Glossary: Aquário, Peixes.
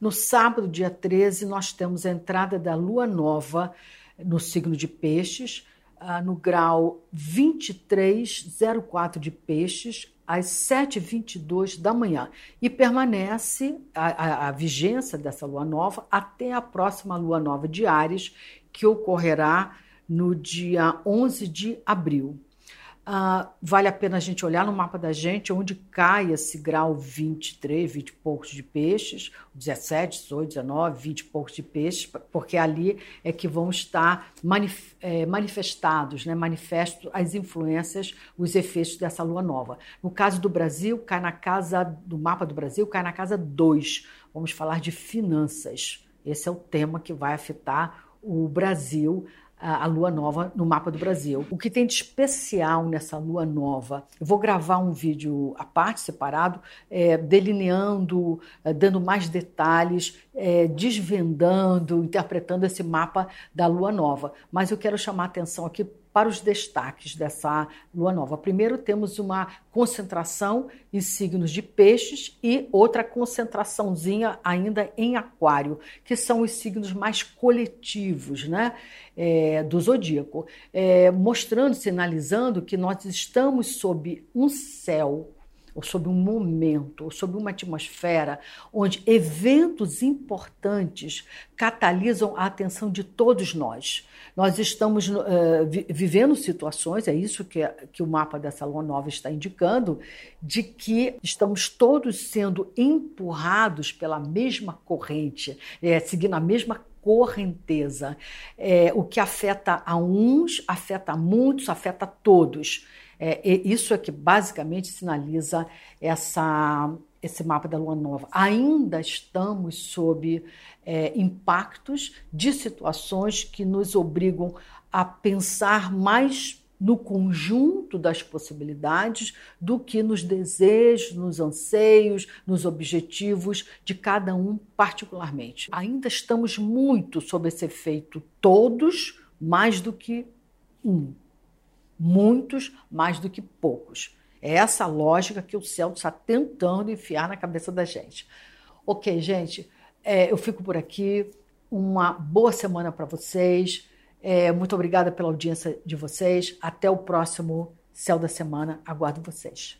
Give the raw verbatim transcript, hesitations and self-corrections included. No sábado, dia treze, nós temos a entrada da Lua Nova no signo de Peixes, no grau vinte e três zero quatro de Peixes, às sete e vinte e dois da manhã. E permanece a, a, a vigência dessa Lua Nova até a próxima Lua Nova de Áries, que ocorrerá no dia onze de abril. Uh, vale a pena a gente olhar no mapa da gente onde cai esse grau vinte e três, vinte e poucos de Peixes, dezessete, dezoito, dezenove, vinte e poucos de Peixes, porque ali é que vão estar manif- é, manifestados, né, manifestos as influências, os efeitos dessa lua nova. No caso do Brasil, cai na casa, do mapa do Brasil, cai na casa dois. Vamos falar de finanças. Esse é o tema que vai afetar o Brasil, a lua nova no mapa do Brasil. O que tem de especial nessa lua nova? Eu vou gravar um vídeo à parte, separado, é, delineando, é, dando mais detalhes, é, desvendando, interpretando esse mapa da lua nova. Mas eu quero chamar a atenção aqui para os destaques dessa lua nova. Primeiro, temos uma concentração em signos de Peixes e outra concentraçãozinha ainda em Aquário, que são os signos mais coletivos, né, é, do zodíaco, é, mostrando, sinalizando que nós estamos sob um céu, ou sob um momento, ou sob uma atmosfera onde eventos importantes catalisam a atenção de todos nós. Nós estamos uh, vi- vivendo situações, é isso que, que o mapa dessa lua nova está indicando, de que estamos todos sendo empurrados pela mesma corrente, é, seguindo a mesma correnteza. É, o que afeta a uns, afeta a muitos, afeta a todos. É, isso é que basicamente sinaliza essa, esse mapa da Lua Nova. Ainda estamos sob é, impactos de situações que nos obrigam a pensar mais no conjunto das possibilidades do que nos desejos, nos anseios, nos objetivos de cada um particularmente. Ainda estamos muito sob esse efeito todos, mais do que um. Muitos mais do que poucos. É essa lógica que o céu está tentando enfiar na cabeça da gente. Ok, gente, é, eu fico por aqui. Uma boa semana para vocês. É, muito obrigada pela audiência de vocês. Até o próximo Céu da Semana. Aguardo vocês.